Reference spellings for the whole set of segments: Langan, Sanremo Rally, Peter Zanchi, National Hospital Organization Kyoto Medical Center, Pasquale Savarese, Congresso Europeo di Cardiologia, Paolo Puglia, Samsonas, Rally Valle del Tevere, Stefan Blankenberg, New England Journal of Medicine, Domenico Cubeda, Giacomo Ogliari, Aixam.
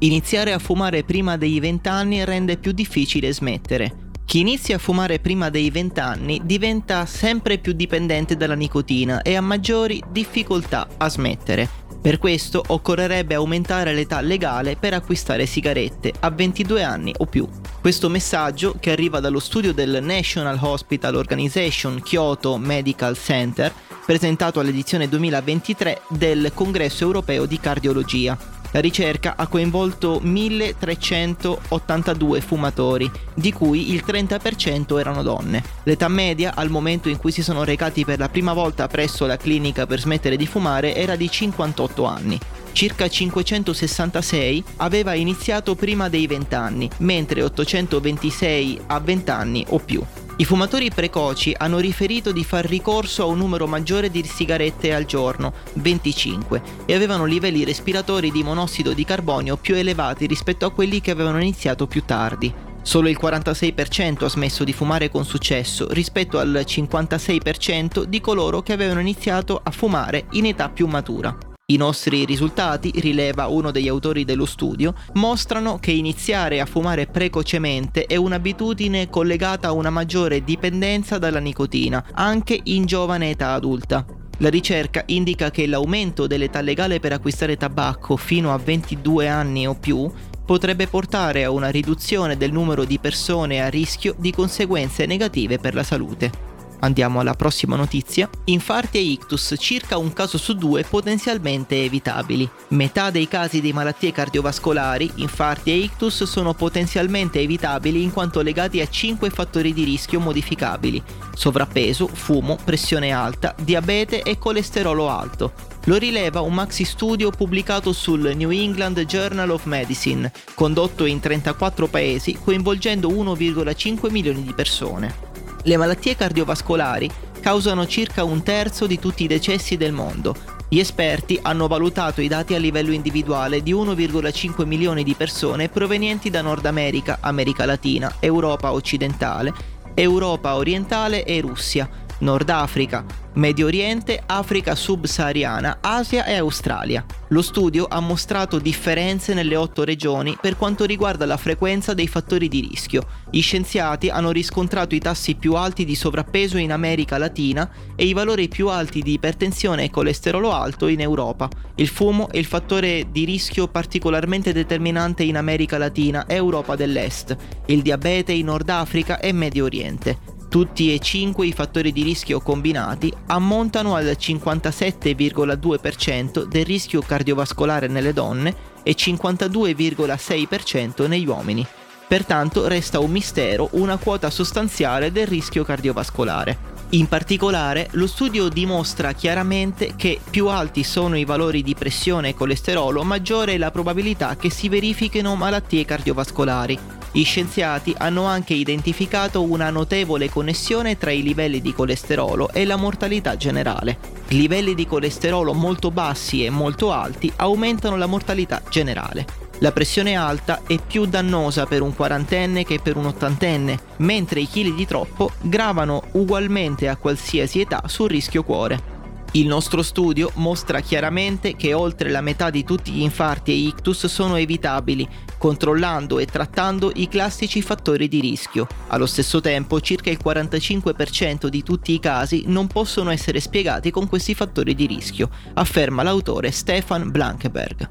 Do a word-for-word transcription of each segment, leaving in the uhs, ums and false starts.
Iniziare a fumare prima dei venti anni rende più difficile smettere. Chi inizia a fumare prima dei venti anni diventa sempre più dipendente dalla nicotina e ha maggiori difficoltà a smettere. Per questo occorrerebbe aumentare l'età legale per acquistare sigarette a ventidue anni o più. Questo messaggio, che arriva dallo studio del National Hospital Organization Kyoto Medical Center, presentato all'edizione duemilaventitré del Congresso Europeo di Cardiologia. La ricerca ha coinvolto milletrecentottantadue fumatori, di cui il trenta per cento erano donne. L'età media, al momento in cui si sono recati per la prima volta presso la clinica per smettere di fumare, era di cinquantotto anni. Circa cinquecentosessantasei aveva iniziato prima dei venti anni, mentre ottocentoventisei a venti anni o più. I fumatori precoci hanno riferito di far ricorso a un numero maggiore di sigarette al giorno, venticinque, e avevano livelli respiratori di monossido di carbonio più elevati rispetto a quelli che avevano iniziato più tardi. Solo il quarantasei per cento ha smesso di fumare con successo, rispetto al cinquantasei per cento di coloro che avevano iniziato a fumare in età più matura. I nostri risultati, rileva uno degli autori dello studio, mostrano che iniziare a fumare precocemente è un'abitudine collegata a una maggiore dipendenza dalla nicotina, anche in giovane età adulta. La ricerca indica che l'aumento dell'età legale per acquistare tabacco fino a ventidue anni o più potrebbe portare a una riduzione del numero di persone a rischio di conseguenze negative per la salute. Andiamo alla prossima notizia. Infarti e ictus, circa un caso su due potenzialmente evitabili. Metà dei casi di malattie cardiovascolari, infarti e ictus, sono potenzialmente evitabili in quanto legati a cinque fattori di rischio modificabili: sovrappeso, fumo, pressione alta, diabete e colesterolo alto. Lo rileva un maxi studio pubblicato sul New England Journal of Medicine, condotto in trentaquattro paesi, coinvolgendo uno virgola cinque milioni di persone. Le malattie cardiovascolari causano circa un terzo di tutti i decessi del mondo. Gli esperti hanno valutato i dati a livello individuale di uno virgola cinque milioni di persone provenienti da Nord America, America Latina, Europa occidentale, Europa orientale e Russia, Nord Africa, Medio Oriente, Africa subsahariana, Asia e Australia. Lo studio ha mostrato differenze nelle otto regioni per quanto riguarda la frequenza dei fattori di rischio. Gli scienziati hanno riscontrato i tassi più alti di sovrappeso in America Latina e i valori più alti di ipertensione e colesterolo alto in Europa. Il fumo è il fattore di rischio particolarmente determinante in America Latina e Europa dell'Est, il diabete in Nord Africa e Medio Oriente. Tutti e cinque i fattori di rischio combinati ammontano al cinquantasette virgola due per cento del rischio cardiovascolare nelle donne e cinquantadue virgola sei per cento negli uomini. Pertanto resta un mistero una quota sostanziale del rischio cardiovascolare. In particolare, lo studio dimostra chiaramente che più alti sono i valori di pressione e colesterolo, maggiore è la probabilità che si verifichino malattie cardiovascolari. Gli scienziati hanno anche identificato una notevole connessione tra i livelli di colesterolo e la mortalità generale. Livelli di colesterolo molto bassi e molto alti aumentano la mortalità generale. La pressione alta è più dannosa per un quarantenne che per un ottantenne, mentre i chili di troppo gravano ugualmente a qualsiasi età sul rischio cuore. Il nostro studio mostra chiaramente che oltre la metà di tutti gli infarti e ictus sono evitabili, controllando e trattando i classici fattori di rischio. Allo stesso tempo, circa il quarantacinque per cento di tutti i casi non possono essere spiegati con questi fattori di rischio, afferma l'autore Stefan Blankenberg.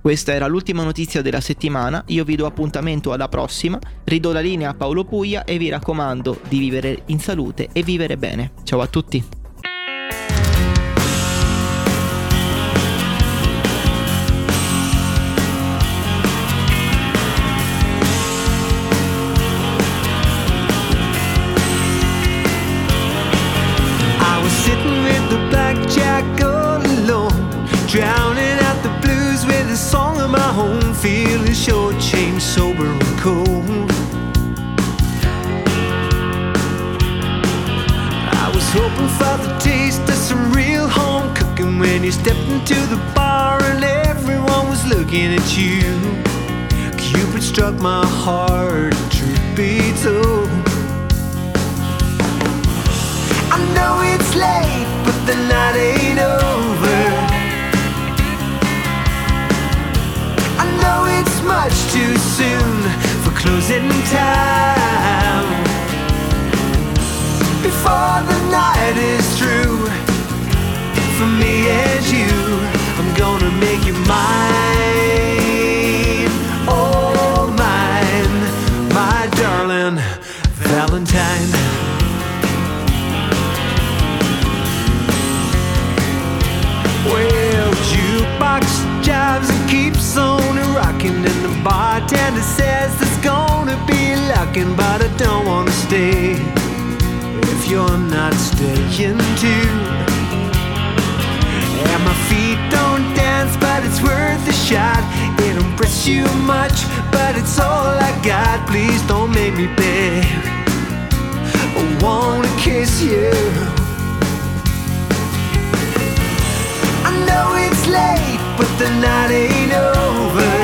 Questa era l'ultima notizia della settimana, io vi do appuntamento alla prossima, ridò la linea a Paolo Puglia e vi raccomando di vivere in salute e vivere bene. Ciao a tutti! Song of my home, feeling short-changed, sober and cold. stepped into the bar and everyone was looking at you. Cupid struck my heart, truth be told. I know it's late, but the night ain't over. I know it's much too soon for closing time. Before the night is through, for me and you, I'm gonna make you mine, oh mine, my darling Valentine. Well, jukebox jives and keeps on and rocking, and the bartender says there's gonna be locking, but I don't wanna stay if you're not staying too. And my feet don't dance, but it's worth a shot. It'll impress you much, but it's all I got. Please don't make me beg, I wanna kiss you. I know it's late, but the night ain't over.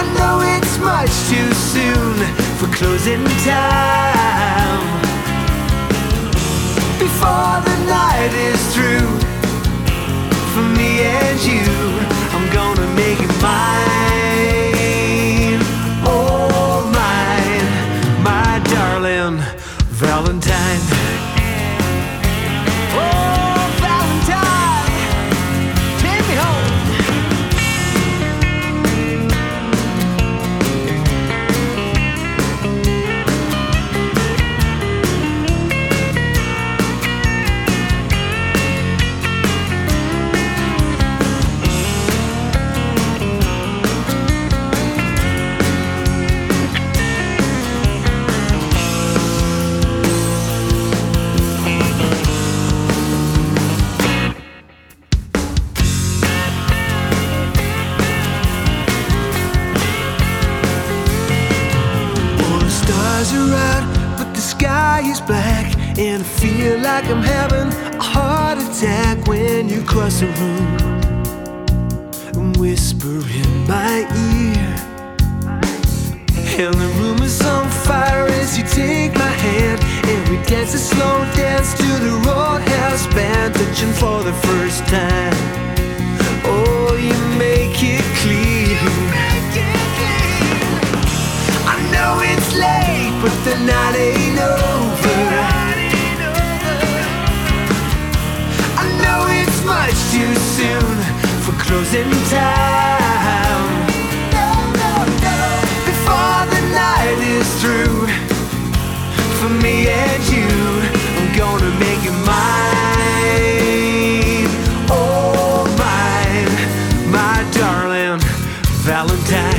I know it's much too soon for closing time. Before the night is through, for me and you, I'm gonna make it mine, oh mine, my darling Valentine. And I feel like I'm having a heart attack when you cross the room and whisper in my ear. And the room is on fire as you take my hand, and we dance a slow dance to the Roadhouse Band, touching for the first time. Oh, you make it clear. I know it's late, but the night ain't over. Much too soon for closing time. No, no, no. Before the night is through, for me and you, I'm gonna make it mine, oh mine, my darling Valentine.